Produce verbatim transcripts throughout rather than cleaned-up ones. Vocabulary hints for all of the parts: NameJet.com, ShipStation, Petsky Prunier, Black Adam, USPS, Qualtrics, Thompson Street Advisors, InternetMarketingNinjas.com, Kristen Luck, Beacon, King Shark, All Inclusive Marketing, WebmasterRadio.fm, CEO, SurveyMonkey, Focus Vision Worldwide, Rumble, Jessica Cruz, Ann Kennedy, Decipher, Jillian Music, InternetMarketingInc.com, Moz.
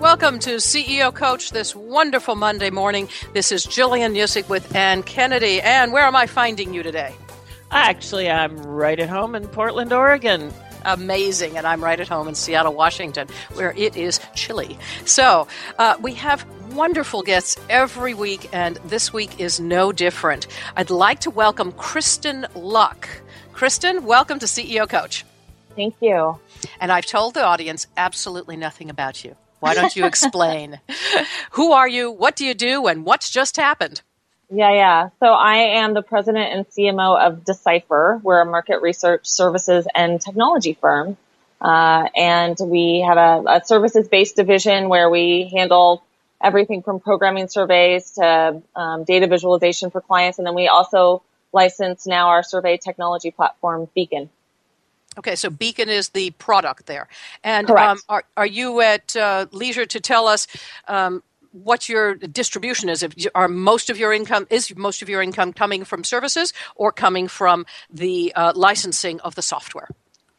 Welcome to C E O Coach this wonderful Monday morning. This is Jillian Music with Ann Kennedy. Ann, where am I finding you today? Actually, I'm right at home in Portland, Oregon. Amazing. And I'm right at home in Seattle, Washington, where it is chilly. So uh, we have wonderful guests every week, and this week is no different. I'd like to welcome Kristen Luck. Kristen, welcome to C E O Coach. Thank you. And I've told the audience absolutely nothing about you. Why don't you explain? Who are you? What do you do? And what's just happened? Yeah, yeah. So I am the president and C M O of Decipher. We're a market research services and technology firm. Uh, and we have a, a services-based division where we handle everything from programming surveys to um, data visualization for clients. And then we also license now our survey technology platform, Beacon. Okay, so Beacon is the product there. And um, are, are you at uh, leisure to tell us um, what your distribution is? If you, are most of your income is most of your income coming from services or coming from the uh, licensing of the software?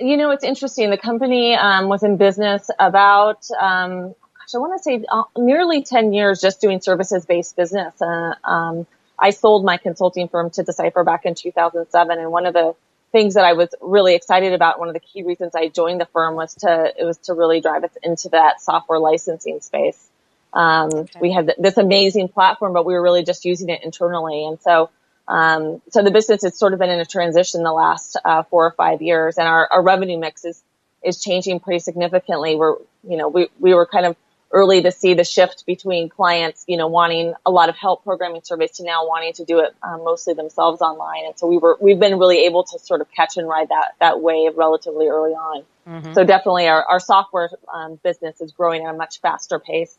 You know, it's interesting. The company um, was in business about, um, gosh, I want to say uh, nearly ten years just doing services-based business. Uh, um, I sold my consulting firm to Decipher back in two thousand seven, and one of the things that I was really excited about, one of the key reasons I joined the firm was to it was to really drive us into that software licensing space. Um, okay. We had th- this amazing platform, but we were really just using it internally. And so, um, so the business has sort of been in a transition the last uh, four or five years, and our, our revenue mix is is changing pretty significantly. We're you know we we were kind of early to see the shift between clients you know wanting a lot of help programming surveys to now wanting to do it um, mostly themselves online, and so we were we've been really able to sort of catch and ride that that wave relatively early on. Mm-hmm. So definitely our our software um, business is growing at a much faster pace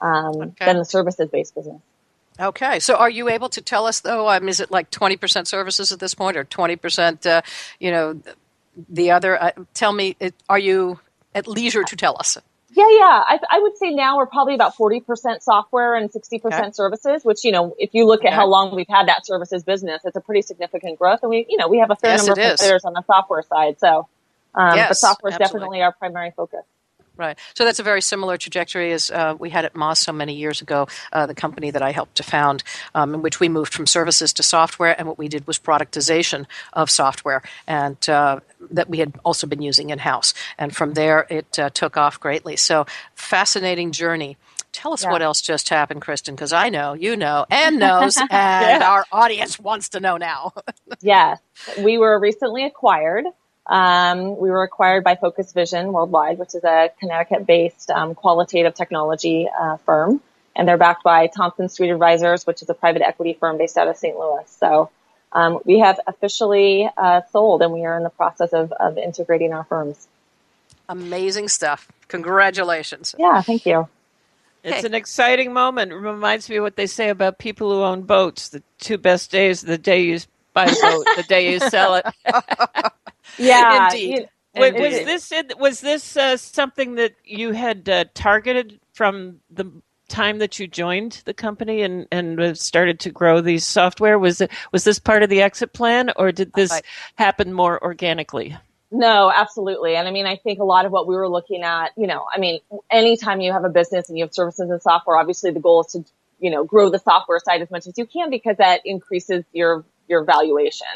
um, okay. than the services based business. Okay, so are you able to tell us though? Um, is it like twenty percent services at this point, or twenty percent? Uh, you know, the other. Uh, tell me, are you at leisure to tell us? Yeah, yeah. I, I would say now we're probably about forty percent software and sixty percent okay. services, which, you know, if you look okay. at how long we've had that services business, it's a pretty significant growth. And we, you know, we have a fair yes, number of players on the software side. So, um, yes, but software is definitely our primary focus. Right. So that's a very similar trajectory as uh, we had at Moz so many years ago, uh, the company that I helped to found, um, in which we moved from services to software. And what we did was productization of software and uh, that we had also been using in-house. And from there, it uh, took off greatly. So fascinating journey. Tell us yeah. what else just happened, Kristen, because I know, you know, and knows, and yeah. our audience wants to know now. Yes. We were recently acquired. Um, we were acquired by Focus Vision Worldwide, which is a Connecticut-based um, qualitative technology uh, firm. And they're backed by Thompson Street Advisors, which is a private equity firm based out of Saint Louis. So um, we have officially uh, sold, and we are in the process of, of integrating our firms. Amazing stuff. Congratulations. Yeah, thank you. It's okay. An exciting moment. It reminds me of what they say about people who own boats. The two best days, the day you buy a boat, the day you sell it. Yeah. Indeed. You, Wait, was, this, was this uh, something that you had uh, targeted from the time that you joined the company and, and started to grow these software? Was it, was this part of the exit plan, or did this right. happen more organically? No, absolutely. And I mean, I think a lot of what we were looking at, you know, I mean, anytime you have a business and you have services and software, obviously the goal is to, you know, grow the software side as much as you can, because that increases your, your valuation.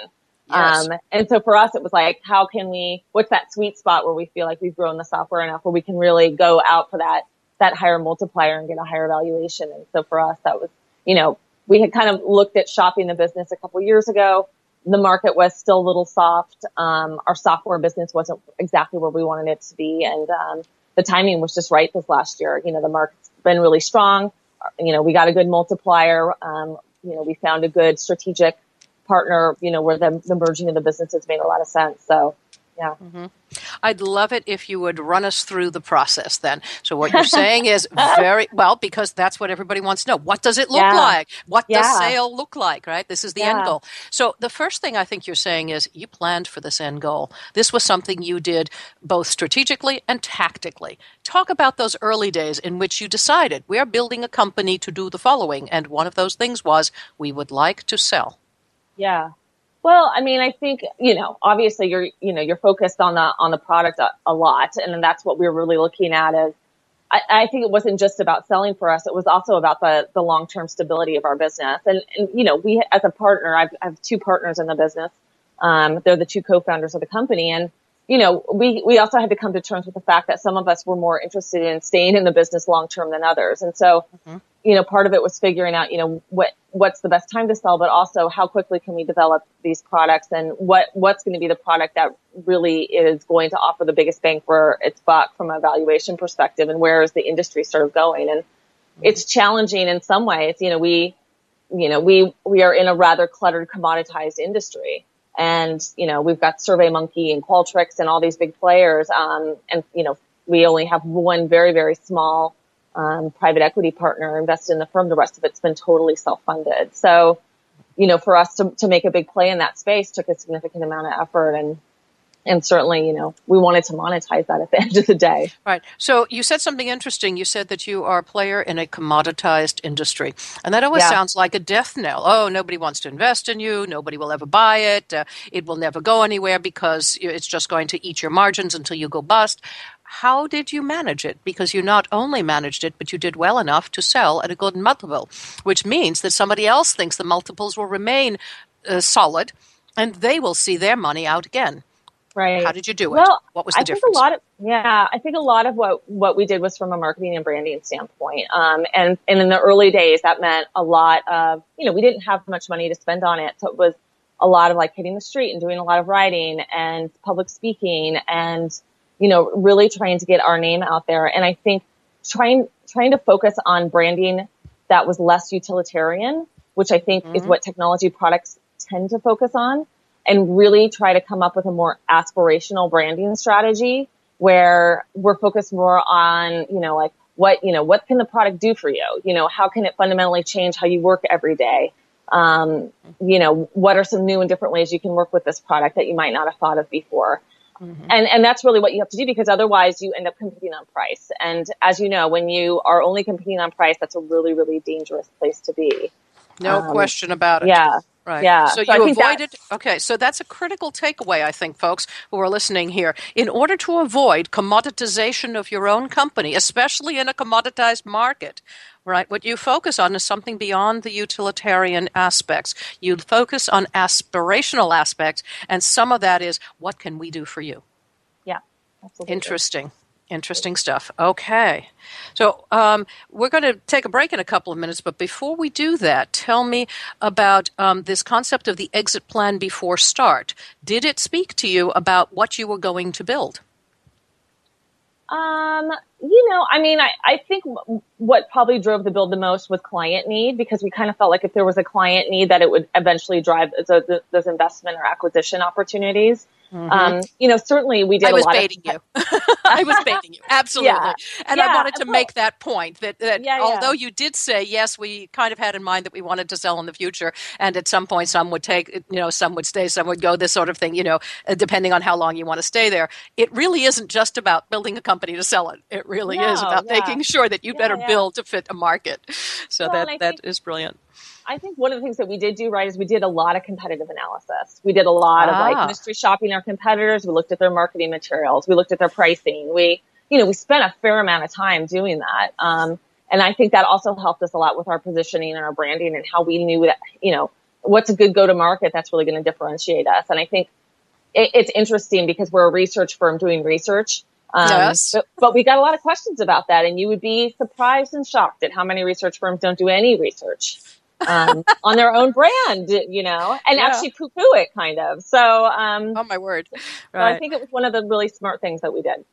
Yes. Um, and so for us, it was like, how can we, what's that sweet spot where we feel like we've grown the software enough where we can really go out for that, that higher multiplier and get a higher valuation. And so for us, that was, you know, we had kind of looked at shopping the business a couple of years ago. The market was still a little soft. Um, our software business wasn't exactly where we wanted it to be. And, um, the timing was just right this last year. You know, the market's been really strong. You know, we got a good multiplier. Um, you know, we found a good strategic partner, you know, where the, the merging of the businesses made a lot of sense. So, yeah. Mm-hmm. I'd love it if you would run us through the process then. So what you're saying is very, well, because that's what everybody wants to know. What does it look yeah. like? What yeah. does sale look like, right? This is the yeah. end goal. So the first thing I think you're saying is you planned for this end goal. This was something you did both strategically and tactically. Talk about those early days in which you decided we are building a company to do the following. And one of those things was we would like to sell. Yeah. Well, I mean, I think, you know, obviously you're, you know, you're focused on the, on the product a, a lot. And then that's what we were really looking at is, I, I think it wasn't just about selling for us. It was also about the, the long-term stability of our business. And, and, you know, we, as a partner, I've, I have two partners in the business. Um, they're the two co-founders of the company. And, you know, we, we also had to come to terms with the fact that some of us were more interested in staying in the business long-term than others. And so, mm-hmm. you know, part of it was figuring out, you know, what, what's the best time to sell, but also how quickly can we develop these products and what, what's going to be the product that really is going to offer the biggest bang for its buck from a valuation perspective, and where is the industry sort of going? And it's challenging in some ways. You know, we, you know, we, we are in a rather cluttered, commoditized industry. And, you know, we've got SurveyMonkey and Qualtrics and all these big players. Um, and, you know, we only have one very, very small Um, private equity partner invested in the firm. The rest of it's been totally self-funded. So, you know, for us to, to make a big play in that space took a significant amount of effort, and and certainly, you know, we wanted to monetize that at the end of the day. Right. So you said something interesting. You said that you are a player in a commoditized industry, and that always yeah. sounds like a death knell. Oh, nobody wants to invest in you. Nobody will ever buy it. Uh, it will never go anywhere because it's just going to eat your margins until you go bust. How did you manage it? Because you not only managed it, but you did well enough to sell at a good multiple, which means that somebody else thinks the multiples will remain uh, solid, and they will see their money out again. Right. How did you do it? Well, what was the I difference? Think a lot of, yeah, I think a lot of what, what we did was from a marketing and branding standpoint. Um, and, and in the early days, that meant a lot of, you know, we didn't have much money to spend on it. So it was a lot of like hitting the street and doing a lot of writing and public speaking and, you know, really trying to get our name out there. And I think trying, trying to focus on branding that was less utilitarian, which I think mm-hmm. is what technology products tend to focus on, and really try to come up with a more aspirational branding strategy where we're focused more on, you know, like what, you know, what can the product do for you? You know, how can it fundamentally change how you work every day? Um, you know, what are some new and different ways you can work with this product that you might not have thought of before? Mm-hmm. And, and that's really what you have to do, because otherwise you end up competing on price. And as you know, when you are only competing on price, that's a really, really dangerous place to be. No um, question about it. Yeah. Right. Yeah. So, so you avoided – okay. So that's a critical takeaway, I think, folks who are listening here. In order to avoid commoditization of your own company, especially in a commoditized market, right, what you focus on is something beyond the utilitarian aspects. You focus on aspirational aspects, and some of that is what can we do for you? Yeah. Absolutely. Interesting. Interesting stuff. Okay. So um, we're going to take a break in a couple of minutes, but before we do that, tell me about um, this concept of the exit plan before start. Did it speak to you about what you were going to build? Um, you know, I mean, I, I think what probably drove the build the most was client need, because we kind of felt like if there was a client need that it would eventually drive those, those investment or acquisition opportunities. Mm-hmm. Um, you know, certainly we did I a lot of... I was baiting you. I was baiting you. Absolutely. Yeah. And yeah, I wanted to well, make that point that, that yeah, although yeah. you did say, yes, we kind of had in mind that we wanted to sell in the future, and at some point some would take, you know, some would stay, some would go, this sort of thing, you know, depending on how long you want to stay there. It really isn't just about building a company to sell it. It really no, is about yeah. making sure that you yeah, better yeah. build to fit a market. So well, that, that think- is brilliant. I think one of the things that we did do right is we did a lot of competitive analysis. We did a lot ah. of like mystery shopping our competitors. We looked at their marketing materials. We looked at their pricing. We, you know, we spent a fair amount of time doing that. Um, and I think that also helped us a lot with our positioning and our branding and how we knew that, you know, what's a good go-to-market that's really going to differentiate us. And I think it, it's interesting because we're a research firm doing research. Um, yes. But, but we got a lot of questions about that, and you would be surprised and shocked at how many research firms don't do any research. um, on their own brand, you know, and yeah. actually poo-poo it kind of. So, um, oh my word. Right. So I think it was one of the really smart things that we did.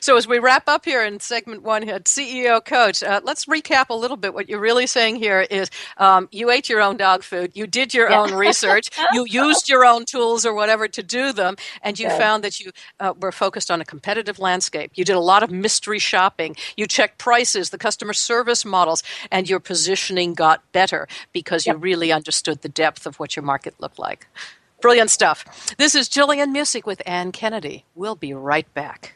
So as we wrap up here in segment one here, C E O Coach, uh, let's recap a little bit. What you're really saying here is um, you ate your own dog food, you did your yeah. own research, you used your own tools or whatever to do them, and you yeah. found that you uh, were focused on a competitive landscape. You did a lot of mystery shopping. You checked prices, the customer service models, and your positioning got better because yeah. you really understood the depth of what your market looked like. Brilliant stuff. This is Jillian Music with Ann Kennedy. We'll be right back.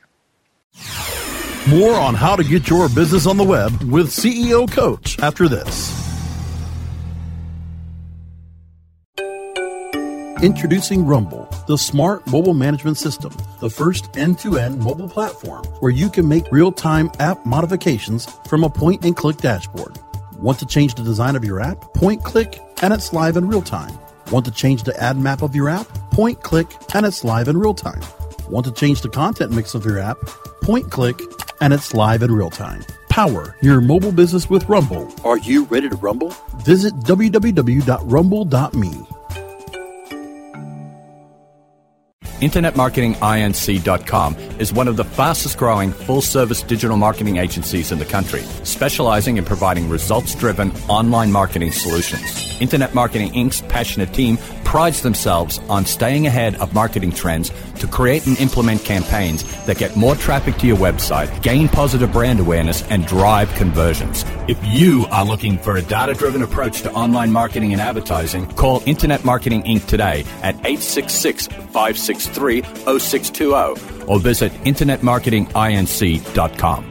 More on how to get your business on the web with C E O Coach after this. Introducing Rumble, the smart mobile management system, the first end-to-end mobile platform where you can make real-time app modifications from a point-and-click dashboard. Want to change the design of your app? Point click, and it's live in real time. Want to change the ad map of your app? Point click, and it's live in real time. Want to change the content mix of your app? Point click, and it's live in real time. Power your mobile business with Rumble. Are you ready to rumble? Visit w w w dot rumble dot m e. Internet Marketing Inc dot com is one of the fastest-growing full-service digital marketing agencies in the country, specializing in providing results-driven online marketing solutions. Internet Marketing Incorporated's passionate team prides themselves on staying ahead of marketing trends to create and implement campaigns that get more traffic to your website, gain positive brand awareness, and drive conversions. If you are looking for a data-driven approach to online marketing and advertising, call Internet Marketing Incorporated today at eight six six, five six three, zero six two zero or visit Internet Marketing Inc dot com.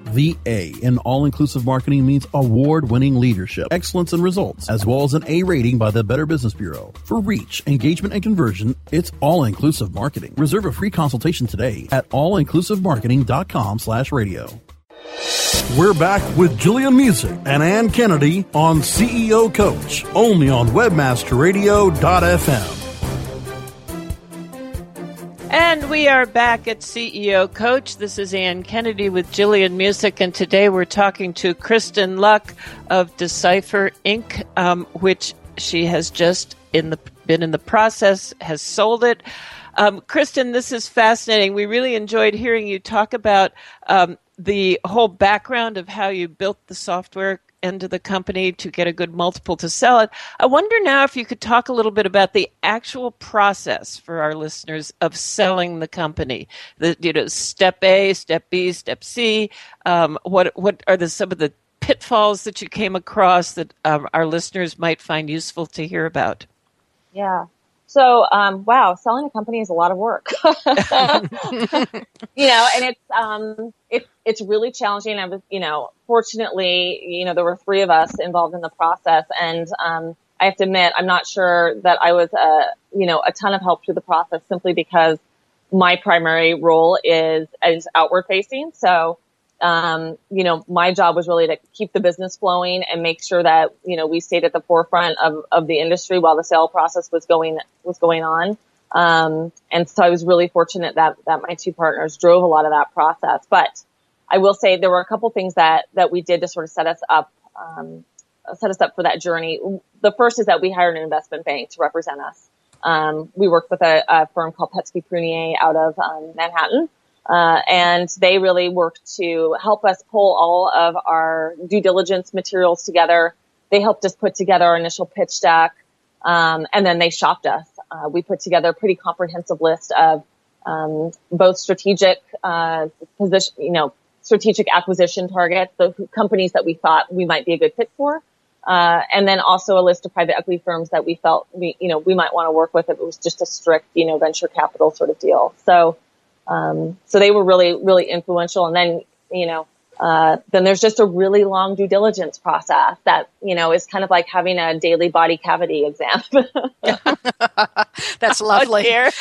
The A in All Inclusive Marketing means award-winning leadership, excellence in results, as well as an A rating by the Better Business Bureau. For reach, engagement, and conversion, it's All Inclusive Marketing. Reserve a free consultation today at all inclusive marketing dot com slash radio. We're back with Jillian Music and Ann Kennedy on C E O Coach, only on Webmaster Radio dot f m. And we are back at C E O Coach. This is Ann Kennedy with Jillian Music, and today we're talking to Kristen Luck of Decipher Incorporated, um, which she has just in the been in the process, has sold it. Um, Kristen, this is fascinating. We really enjoyed hearing you talk about um, the whole background of how you built the software end of the company to get a good multiple to sell it. I wonder now if you could talk a little bit about the actual process for our listeners of selling the company. The, you know, step A, step B, step C. Um, what what are the some of the pitfalls that you came across that um, our listeners might find useful to hear about? Yeah. So, um, wow, selling a company is a lot of work, you know, and it's, um, it's, it's really challenging. I was, you know, fortunately, you know, there were three of us involved in the process, and, um, I have to admit, I'm not sure that I was, uh, you know, a ton of help through the process, simply because my primary role is, is outward facing. So, um, you know, my job was really to keep the business flowing and make sure that, you know, we stayed at the forefront of, of the industry while the sale process was going, was going on. Um, and so I was really fortunate that, that my two partners drove a lot of that process. But I will say there were a couple things that, that we did to sort of set us up, um, set us up for that journey. The first is that we hired an investment bank to represent us. Um, we worked with a, a firm called Petsky Prunier out of, um, Manhattan. Uh, and they really worked to help us pull all of our due diligence materials together. They helped us put together our initial pitch deck, um, and then they shopped us. Uh, we put together a pretty comprehensive list of um, both strategic uh, position, you know, strategic acquisition targets, the companies that we thought we might be a good fit for, uh, and then also a list of private equity firms that we felt we, you know, we might want to work with if it was just a strict, you know, venture capital sort of deal. So. Um, so they were really, really influential. And then, you know, uh, then there's just a really long due diligence process that, you know, is kind of like having a daily body cavity exam. That's lovely. Oh,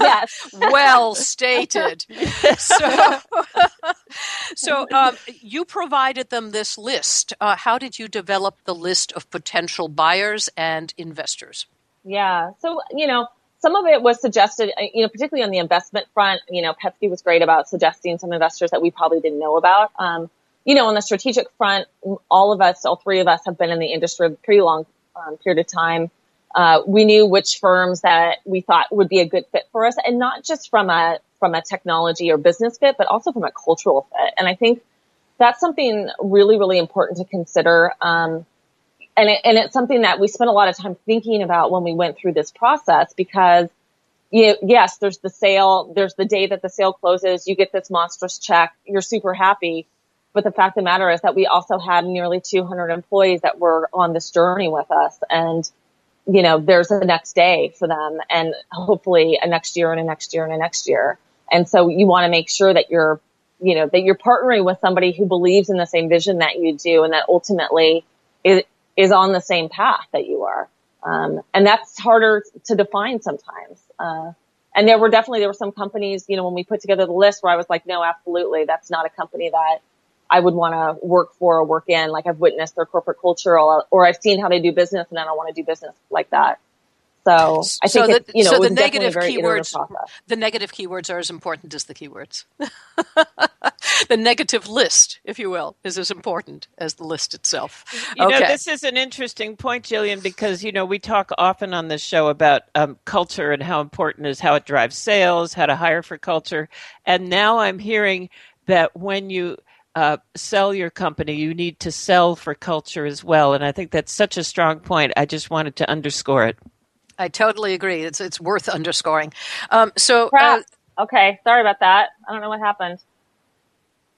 yes. Well stated. So, so um, you provided them this list. Uh, how did you develop the list of potential buyers and investors? Yeah. So, you know, some of it was suggested, you know, particularly on the investment front. You know, Petsky was great about suggesting some investors that we probably didn't know about. Um, you know, on the strategic front, all of us, all three of us have been in the industry for a pretty long um, period of time. Uh, we knew which firms that we thought would be a good fit for us, and not just from a, from a technology or business fit, but also from a cultural fit. And I think that's something really, really important to consider. Um, And, it, and it's something that we spent a lot of time thinking about when we went through this process, because, you know, yes, there's the sale, there's the day that the sale closes, you get this monstrous check, you're super happy. But the fact of the matter is that we also had nearly two hundred employees that were on this journey with us. And, you know, there's a next day for them, and hopefully a next year and a next year and a next year. And so you want to make sure that you're, you know, that you're partnering with somebody who believes in the same vision that you do, and that ultimately it is on the same path that you are. Um, and that's harder to define sometimes. Uh, and there were definitely, there were some companies, you know, when we put together the list where I was like, no, absolutely, that's not a company that I would want to work for or work in. Like, I've witnessed their corporate culture, or, or I've seen how they do business, and I don't want to do business like that. So I think, so the, it, you know, so it was the negative keywords, the negative keywords are as important as the keywords. The negative list, if you will, is as important as the list itself. You okay. know, this is an interesting point, Jillian, because, you know, we talk often on this show about um, culture and how important it is, how it drives sales, how to hire for culture. And now I'm hearing that when you uh, sell your company, you need to sell for culture as well. And I think that's such a strong point. I just wanted to underscore it. I totally agree. It's it's worth underscoring. Um, so, uh, okay, sorry about that. I don't know what happened.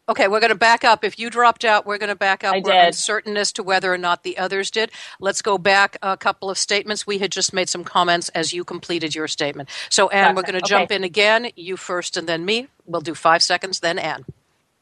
Okay, we're going to back up. If you dropped out, we're going to back up. I we're did. uncertain as to whether or not the others did. Let's go back a couple of statements. We had just made some comments as you completed your statement. So, Ann, gotcha. We're going to jump okay. in again. You first, and then me. We'll do five seconds, then Ann.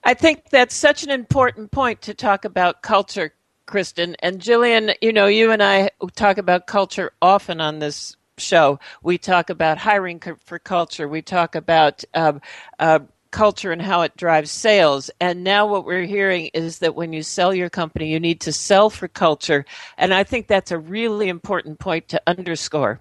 I think that's such an important point to talk about culture, Kristen. And Jillian, you know, you and I talk about culture often on this show. We talk about hiring for culture. We talk about um, uh, culture and how it drives sales. And now what we're hearing is that when you sell your company, you need to sell for culture. And I think that's a really important point to underscore.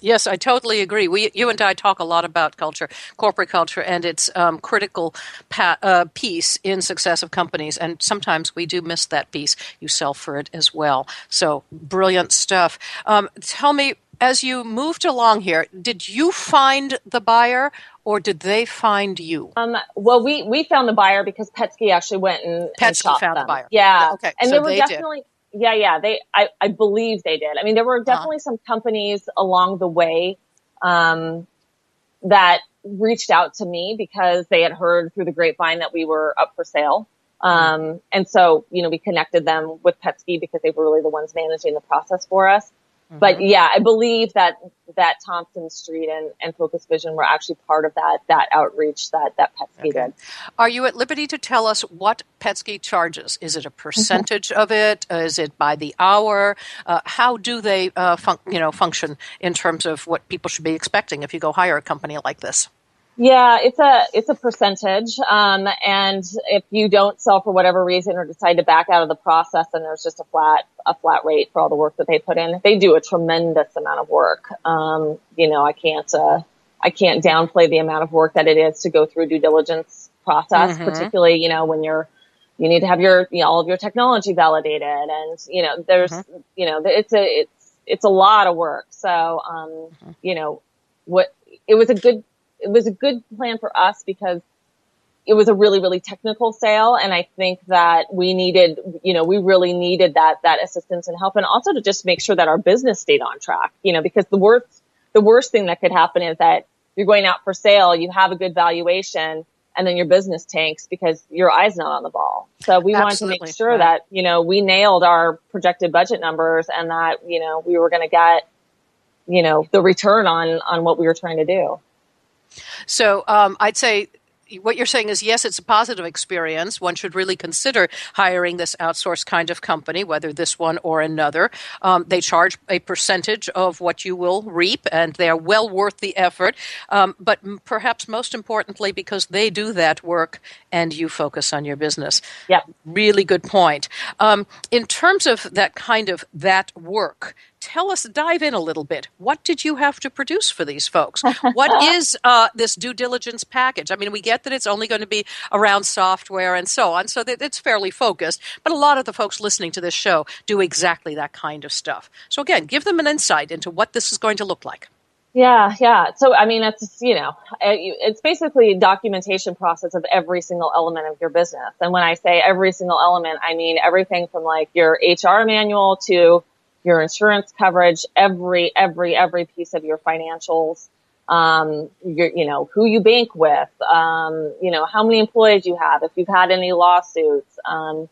Yes, I totally agree. We, you and I talk a lot about culture, corporate culture, and its um, critical pa- uh, piece in success of companies. And sometimes we do miss that piece. You sell for it as well. So brilliant stuff. Um, tell me, as you moved along here, did you find the buyer, or did they find you? Um, well, we, we found the buyer because Petsky actually went and Petsky and shopped found them. the buyer. Yeah, yeah okay. And so there were they definitely. Did. Yeah, yeah, they, I, I believe they did. I mean, there were definitely some companies along the way, um, that reached out to me because they had heard through the grapevine that we were up for sale. Um, and so, you know, we connected them with Petsky because they were really the ones managing the process for us. Mm-hmm. But yeah, I believe that that Thompson Street and, and Focus Vision were actually part of that that outreach that, that Petsky okay. did. Are you at liberty to tell us what Petsky charges? Is it a percentage of it? Is it by the hour? Uh, how do they uh, fun- you know function in terms of what people should be expecting if you go hire a company like this? Yeah, it's a it's a percentage, um, and if you don't sell for whatever reason or decide to back out of the process, then there's just a flat a flat rate for all the work that they put in. They do a tremendous amount of work. Um, you know, I can't uh, I can't downplay the amount of work that it is to go through due diligence process, mm-hmm. particularly you know when you're you need to have your you know, all of your technology validated, and you know there's mm-hmm. you know it's a it's it's a lot of work. So um, mm-hmm. you know what it was a good. It was a good plan for us because it was a really, really technical sale. And I think that we needed, you know, we really needed that, that assistance and help. And also to just make sure that our business stayed on track, you know, because the worst, the worst thing that could happen is that you're going out for sale, you have a good valuation, and then your business tanks because your eye's not on the ball. So we Absolutely. wanted to make sure yeah. that, you know, we nailed our projected budget numbers and that, you know, we were going to get, you know, the return on, on what we were trying to do. So um, I'd say what you're saying is, yes, it's a positive experience. One should really consider hiring this outsourced kind of company, whether this one or another. Um, they charge a percentage of what you will reap, and they are well worth the effort. Um, but m- perhaps most importantly, because they do that work and you focus on your business. Yeah. Really good point. Um, in terms of that kind of that work, tell us, dive in a little bit. What did you have to produce for these folks? What is uh, this due diligence package? I mean, we get that it's only going to be around software and so on, so that it's fairly focused. But a lot of the folks listening to this show do exactly that kind of stuff. So again, give them an insight into what this is going to look like. Yeah, yeah. So, I mean, it's, you know, it's basically a documentation process of every single element of your business. And when I say every single element, I mean everything from like your H R manual to your insurance coverage, every, every, every piece of your financials, um, your, you know, who you bank with, um, you know, how many employees you have, if you've had any lawsuits, um,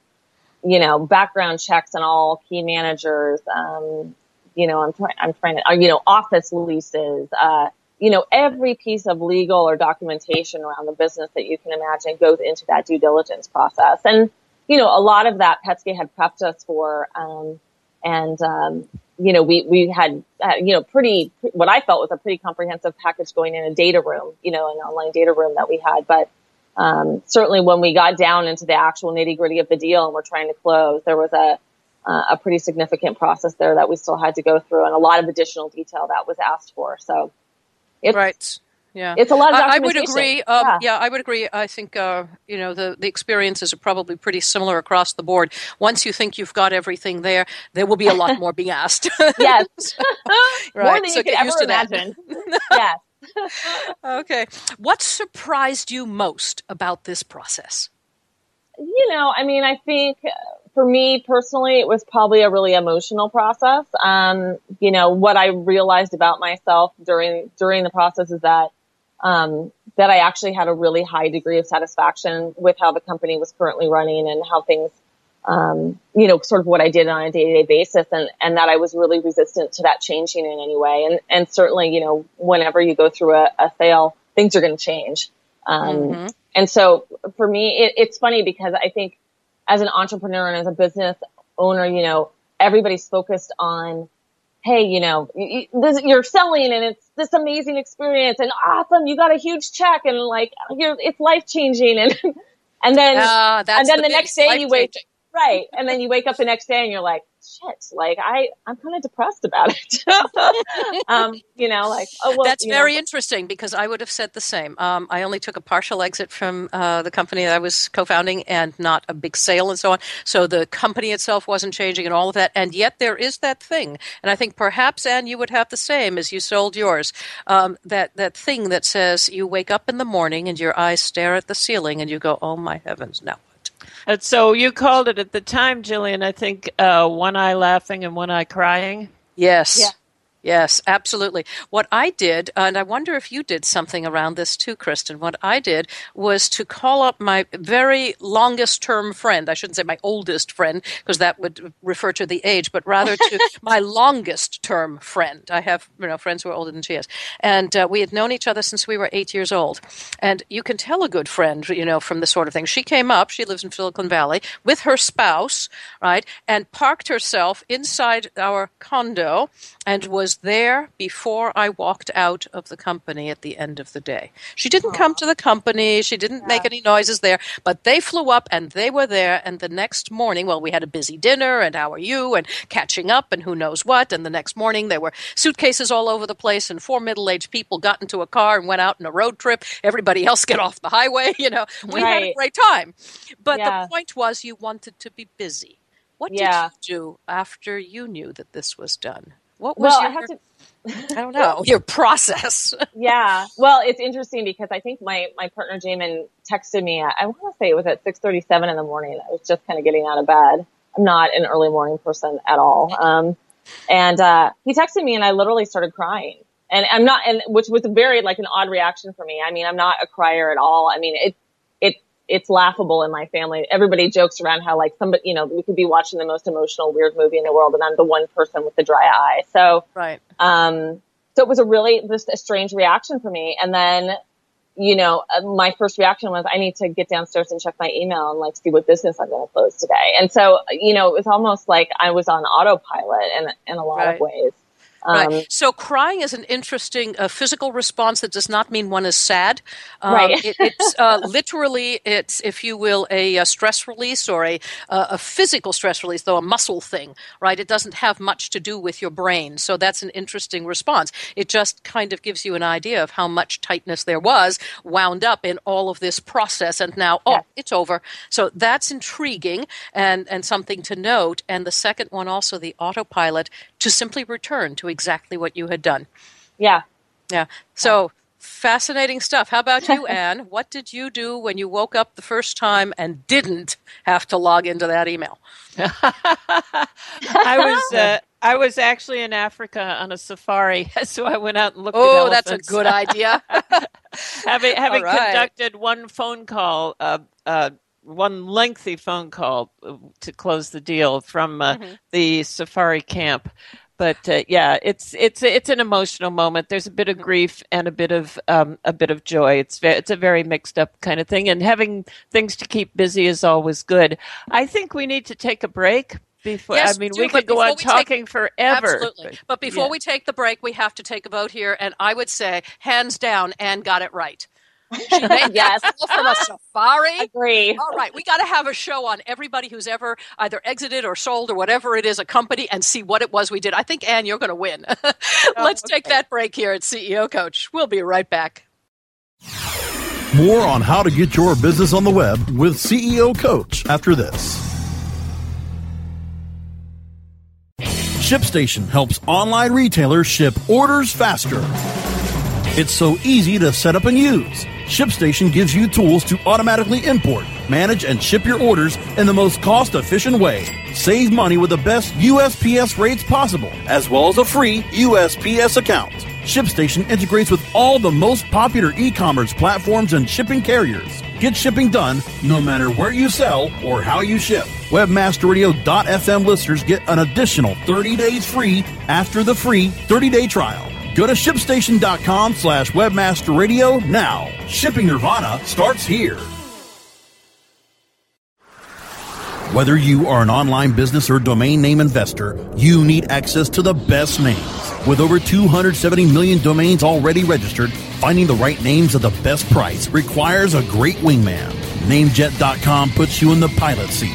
you know, background checks on all key managers, um, you know, I'm trying, I'm trying to, uh, you know, office leases, uh, you know, every piece of legal or documentation around the business that you can imagine goes into that due diligence process. And, you know, a lot of that Petsky had prepped us for, um, And, um, you know, we, we had, uh, you know, pretty, what I felt was a pretty comprehensive package going in a data room, you know, an online data room that we had. But, um, certainly when we got down into the actual nitty gritty of the deal and we're trying to close, there was a, uh, a pretty significant process there that we still had to go through and a lot of additional detail that was asked for. So it's, right. Yeah, it's a lot of I would agree. Um, yeah. yeah, I would agree. I think, uh, you know, the, the experiences are probably pretty similar across the board. Once you think you've got everything there, there will be a lot more being asked. Yes. so, right. More than so you could ever imagine. Yes. Okay. What surprised you most about this process? You know, I mean, I think for me personally, it was probably a really emotional process. Um, you know, what I realized about myself during during the process is that Um, that I actually had a really high degree of satisfaction with how the company was currently running and how things, um, you know, sort of what I did on a day-to-day basis, and, and that I was really resistant to that changing in any way. And, and certainly, you know, whenever you go through a, a sale, things are going to change. Um, mm-hmm. and so for me, it, it's funny because I think as an entrepreneur and as a business owner, you know, everybody's focused on, hey, you know, you, this, you're selling and it's this amazing experience and awesome. You got a huge check and like, you're, it's life changing. And, and then, uh, and then the, the next day you wake, right. And then you wake up the next day and you're like, shit, like I, I'm kind of depressed about it. um, you know, like, oh, well, that's very know. interesting because I would have said the same. Um, I only took a partial exit from uh, the company that I was co-founding and not a big sale and so on. So the company itself wasn't changing and all of that. And yet there is that thing. And I think perhaps, Ann, you would have the same as you sold yours. Um, that, that thing that says you wake up in the morning and your eyes stare at the ceiling and you go, oh my heavens, no. And so you called it at the time, Jillian, I think, uh, one eye laughing and one eye crying. Yes. Yeah. Yes, absolutely. What I did, and I wonder if you did something around this too, Kristen, what I did was to call up my very longest-term friend. I shouldn't say my oldest friend because that would refer to the age, but rather to my longest-term friend. I have you know friends who are older than she is. And uh, we had known each other since we were eight years old. And you can tell a good friend you know, from the sort of thing. She came up, she lives in Silicon Valley, with her spouse, right, and parked herself inside our condo and was there before I walked out of the company at the end of the day. She didn't Aww. come to the company. She didn't yeah. make any noises there, but they flew up and they were there. And the next morning, well, we had a busy dinner and how are you and catching up and who knows what. And the next morning there were suitcases all over the place and four middle-aged people got into a car and went out on a road trip. Everybody else get off the highway. You know, we right. had a great time. But yeah. the point was you wanted to be busy. What yeah. did you do after you knew that this was done? What was well, your, I, have to, I don't know, your process? Yeah. Well, it's interesting because I think my, my partner, Jamin, texted me at, I want to say it was at six thirty-seven in the morning. I was just kind of getting out of bed. I'm not an early morning person at all. Um, and uh, he texted me and I literally started crying. And I'm not, and which was very like an odd reaction for me. I mean, I'm not a crier at all. I mean, it, it, it's laughable in my family. Everybody jokes around how like somebody, you know, we could be watching the most emotional, weird movie in the world. And I'm the one person with the dry eye. So, right. um, so it was a really just a strange reaction for me. And then, you know, my first reaction was I need to get downstairs and check my email and like see what business I'm going to close today. And so, you know, it was almost like I was on autopilot in, in a lot right. of ways. Right. Um, so crying is an interesting uh, physical response that does not mean one is sad. Um, right. it, it's uh, literally, it's, if you will, a, a stress release or a, uh, a physical stress release, though a muscle thing, right? It doesn't have much to do with your brain. So that's an interesting response. It just kind of gives you an idea of how much tightness there was wound up in all of this process. And now, oh, yeah. it's over. So that's intriguing and, and something to note. And the second one also, the autopilot, to simply return to exactly what you had done. Yeah. Yeah. So fascinating stuff. How about you, Ann? What did you do when you woke up the first time and didn't have to log into that email? I was uh, I was actually in Africa on a safari, so I went out and looked oh, at elephants. Oh, that's a good idea. having having right. conducted one phone call, uh, uh, one lengthy phone call to close the deal from uh, mm-hmm. the safari camp. But uh, yeah, it's it's it's an emotional moment. There's a bit of grief and a bit of um, a bit of joy. It's ve- it's a very mixed up kind of thing. And having things to keep busy is always good. I think we need to take a break. Before, yes, I mean, we, we could go on talking take, forever. Absolutely. But, but before yeah. we take the break, we have to take a vote here. And I would say, hands down, Ann got it right. She made yes. that from a safari. Agree. All right. We got to have a show on everybody who's ever either exited or sold or whatever it is, a company, and see what it was we did. I think, Ann, you're going to win. oh, Let's okay. take that break here at C E O Coach. We'll be right back. More on how to get your business on the web with C E O Coach after this. ShipStation helps online retailers ship orders faster. It's so easy to set up and use. ShipStation gives you tools to automatically import, manage, and ship your orders in the most cost-efficient way. Save money with the best U S P S rates possible, as well as a free U S P S account. ShipStation integrates with all the most popular e-commerce platforms and shipping carriers. Get shipping done no matter where you sell or how you ship. Webmaster Radio dot f m listeners get an additional thirty days free after the free thirty-day trial. Go to ShipStation.com slash Webmaster Radio now. Shipping Nirvana starts here. Whether you are an online business or domain name investor, you need access to the best names. With over two hundred seventy million domains already registered, finding the right names at the best price requires a great wingman. NameJet dot com puts you in the pilot seat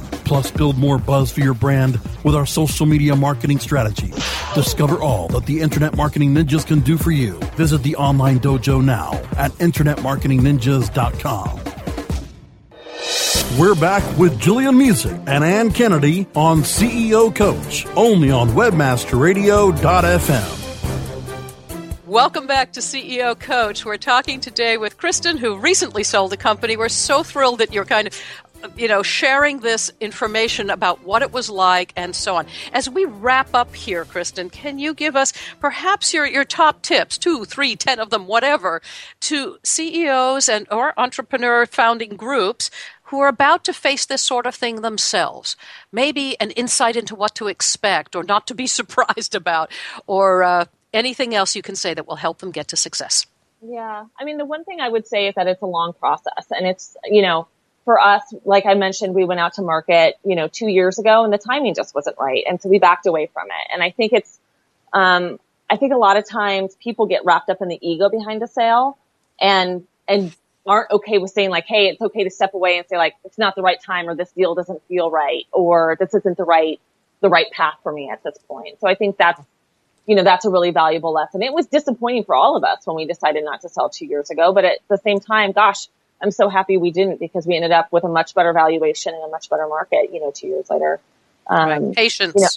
Plus, build more buzz for your brand with our social media marketing strategy. Discover all that the Internet Marketing Ninjas can do for you. Visit the online dojo now at Internet Marketing Ninjas dot com. We're back with Jillian Music and Ann Kennedy on C E O Coach, only on Webmaster Radio dot f m. Welcome back to C E O Coach. We're talking today with Kristen, who recently sold a company. We're so thrilled that you're kind of, you know, sharing this information about what it was like and so on. As we wrap up here, Kristen, can you give us perhaps your, your top tips, two, three, ten of them, whatever, to C E Os and or entrepreneur founding groups who are about to face this sort of thing themselves? Maybe an insight into what to expect or not to be surprised about, or uh, anything else you can say that will help them get to success? Yeah. I mean, the one thing I would say is that it's a long process. And it's, you know, for us, like I mentioned, we went out to market, you know, two years ago and the timing just wasn't right. And so we backed away from it. And I think it's, um, I think a lot of times people get wrapped up in the ego behind a sale and, and aren't okay with saying like, hey, it's okay to step away and say like, it's not the right time, or this deal doesn't feel right, or this isn't the right, the right path for me at this point. So I think that's, you know, that's a really valuable lesson. It was disappointing for all of us when we decided not to sell two years ago. But at the same time, gosh, I'm so happy we didn't, because we ended up with a much better valuation and a much better market, you know, two years later. Um, right. Patience. You know,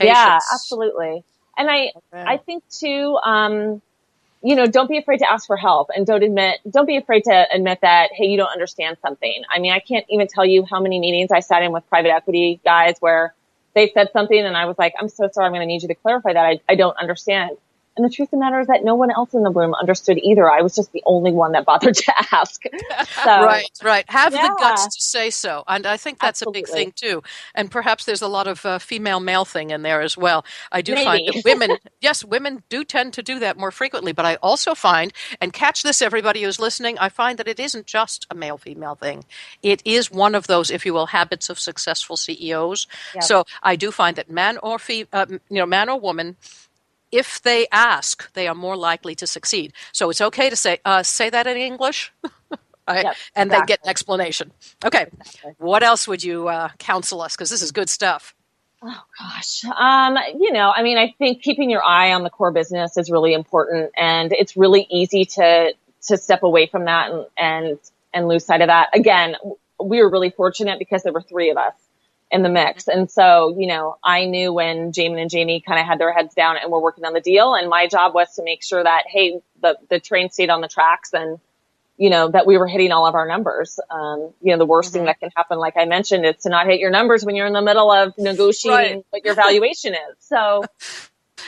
Patience. Yeah, absolutely. And I, okay. I think too, um, you know, don't be afraid to ask for help, and don't admit, don't be afraid to admit that, hey, you don't understand something. I mean, I can't even tell you how many meetings I sat in with private equity guys where they said something and I was like, I'm so sorry, I'm going to need you to clarify that. I, I don't understand. And the truth of the matter is that no one else in the room understood either. I was just the only one that bothered to ask. So, right, right. Have yeah. the guts to say so. And I think that's Absolutely. a big thing too. And perhaps there's a lot of uh, female-male thing in there as well. I do Maybe. find that women, yes, women do tend to do that more frequently. But I also find, and catch this, everybody who's listening, I find that it isn't just a male-female thing. It is one of those, if you will, habits of successful C E Os. Yep. So I do find that man or fe- uh, you know, man or woman, if they ask, they are more likely to succeed. So it's okay to say, uh, say that in English, right? Yep, and exactly. Then get an explanation. Okay, exactly. What else would you uh, counsel us? Because this is good stuff. Oh, gosh. Um, you know, I mean, I think keeping your eye on the core business is really important. And it's really easy to to step away from that and, and, and lose sight of that. Again, we were really fortunate because there were three of us in the mix. And so, you know, I knew when Jamin and Jamie kind of had their heads down and were working on the deal. And my job was to make sure that, hey, the, the train stayed on the tracks and, you know, that we were hitting all of our numbers. Um, you know, the worst mm-hmm. thing that can happen, like I mentioned, is to not hit your numbers when you're in the middle of negotiating right. what your valuation is. So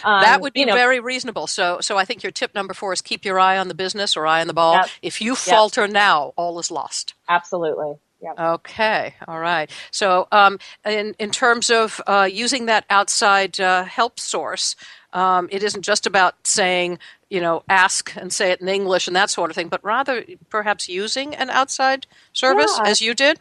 um, that would be you know, very reasonable. So, so I think your tip number four is keep your eye on the business or eye on the ball. Yep. If you falter yep. now, all is lost. Absolutely. Yep. Okay. All right. So um, in, in terms of uh, using that outside uh, help source, um, it isn't just about saying, you know, ask and say it in English and that sort of thing, but rather perhaps using an outside service yeah. as you did?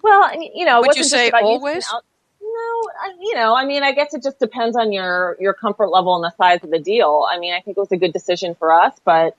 Well, you know, it would you say always? Out- no, I, you know, I mean, I guess it just depends on your, your comfort level and the size of the deal. I mean, I think it was a good decision for us, but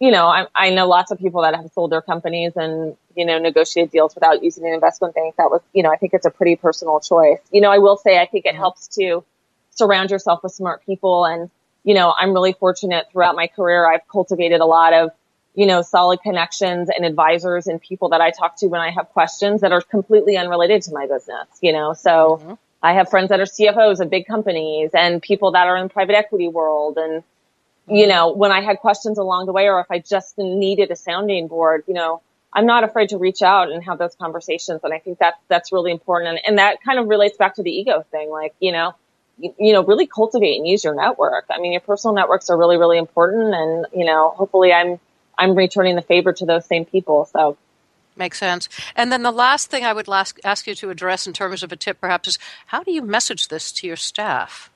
you know, I, I know lots of people that have sold their companies and, you know, negotiated deals without using an investment bank. That was, you know, I think it's a pretty personal choice. You know, I will say I think it helps to surround yourself with smart people. And, you know, I'm really fortunate throughout my career. I've cultivated a lot of, you know, solid connections and advisors and people that I talk to when I have questions that are completely unrelated to my business, you know. So mm-hmm. I have friends that are C F Os of big companies and people that are in the private equity world, and you know, when I had questions along the way, or if I just needed a sounding board, you know, I'm not afraid to reach out and have those conversations. And I think that that's really important. And, and that kind of relates back to the ego thing. Like, you know, you, you know, really cultivate and use your network. I mean, your personal networks are really, really important. And, you know, hopefully I'm, I'm returning the favor to those same people. So. Makes sense. And then the last thing I would ask, ask you to address in terms of a tip, perhaps, is how do you message this to your staff?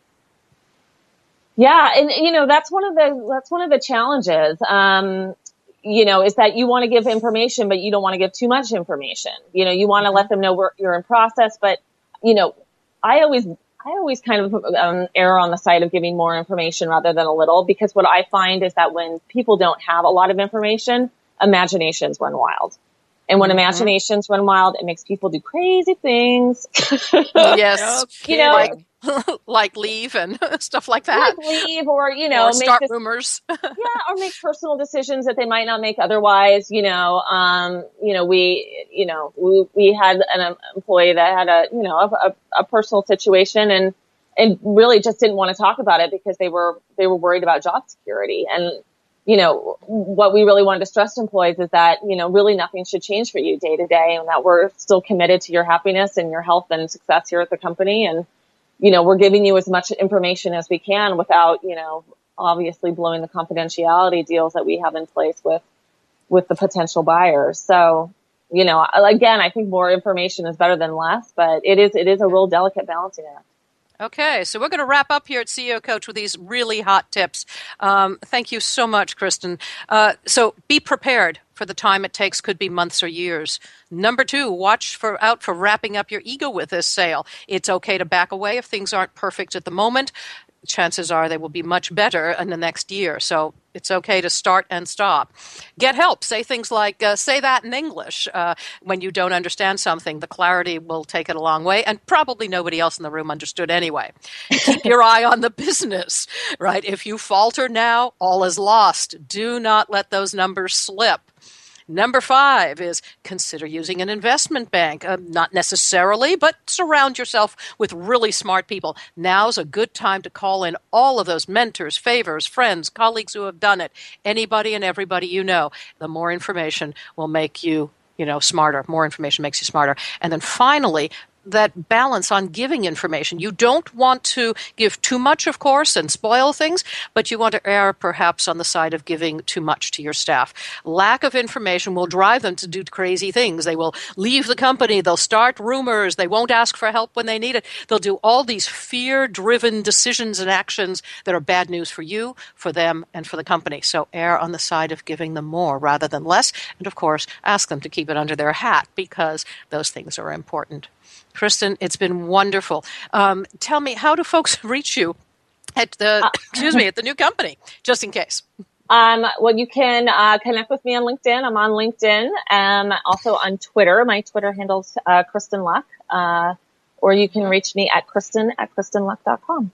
Yeah. And, you know, that's one of the, that's one of the challenges, um, you know, is that you want to give information, but you don't want to give too much information. You know, you want to let them know where you're in process, but, you know, I always, I always kind of um, err on the side of giving more information rather than a little, because what I find is that when people don't have a lot of information, imaginations run wild. And when mm-hmm. imaginations run wild, it makes people do crazy things. Yes. Okay. You know, like, like leave and stuff like that. Like leave or, you know, or make start this, rumors. Yeah, or make personal decisions that they might not make otherwise. You know, um, you know, we, you know, we, we had an employee that had a, you know, a, a, a personal situation and, and really just didn't want to talk about it because they were, they were worried about job security. And, you know, what we really wanted to stress to employees is that, you know, really nothing should change for you day to day, and that we're still committed to your happiness and your health and success here at the company. And, you know, we're giving you as much information as we can without, you know, obviously blowing the confidentiality deals that we have in place with, with the potential buyers. So, you know, again, I think more information is better than less, but it is, it is a real delicate balancing act. Okay, so we're going to wrap up here at C E O Coach with these really hot tips. Um, thank you so much, Kristen. Uh, so be prepared for the time it takes, could be months or years. Number two, watch for out for wrapping up your ego with this sale. It's okay to back away if things aren't perfect at the moment. Chances are they will be much better in the next year. So it's okay to start and stop. Get help. Say things like, uh, say that in English uh, when you don't understand something. The clarity will take it a long way, and probably nobody else in the room understood anyway. Keep your eye on the business, right? If you falter now, all is lost. Do not let those numbers slip. Number five is consider using an investment bank. Uh, not necessarily, but surround yourself with really smart people. Now's a good time to call in all of those mentors, favors, friends, colleagues who have done it, anybody and everybody you know. The more information will make you, you know, smarter. More information makes you smarter. And then finally, that balance on giving information. You don't want to give too much, of course, and spoil things, but you want to err perhaps on the side of giving too much to your staff. Lack of information will drive them to do crazy things. They will leave the company. They'll start rumors. They won't ask for help when they need it. They'll do all these fear-driven decisions and actions that are bad news for you, for them, and for the company. So err on the side of giving them more rather than less. And, of course, ask them to keep it under their hat because those things are important. Kristen, it's been wonderful. Um, tell me, how do folks reach you at the uh, excuse me at the new company? Just in case. Um, well, you can uh, connect with me on LinkedIn. I'm on LinkedIn, um, also on Twitter. My Twitter handle's uh, Kristen Luck, uh, or you can reach me at Kristen at Kristen Luck dot com.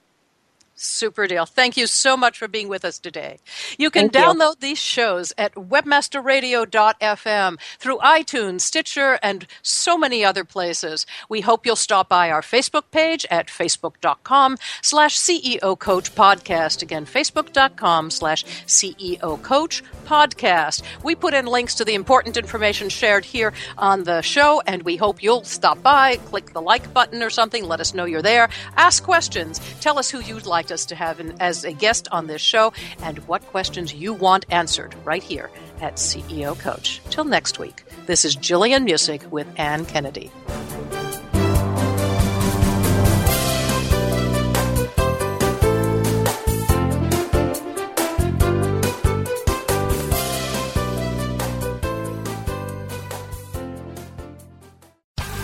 Super deal. Thank you so much for being with us today. You can Thank download you. These shows at webmaster radio dot f m through iTunes, Stitcher, and so many other places. We hope you'll stop by our Facebook page at facebook dot com slash C E O Coach Podcast. Again, facebook dot com slash C E O Coach Podcast. We put in links to the important information shared here on the show, and we hope you'll stop by, click the like button or something, let us know you're there, ask questions, tell us who you'd like us to have in, as a guest on this show, and what questions you want answered right here at C E O Coach. Till next week, this is Jillian Music with Ann Kennedy.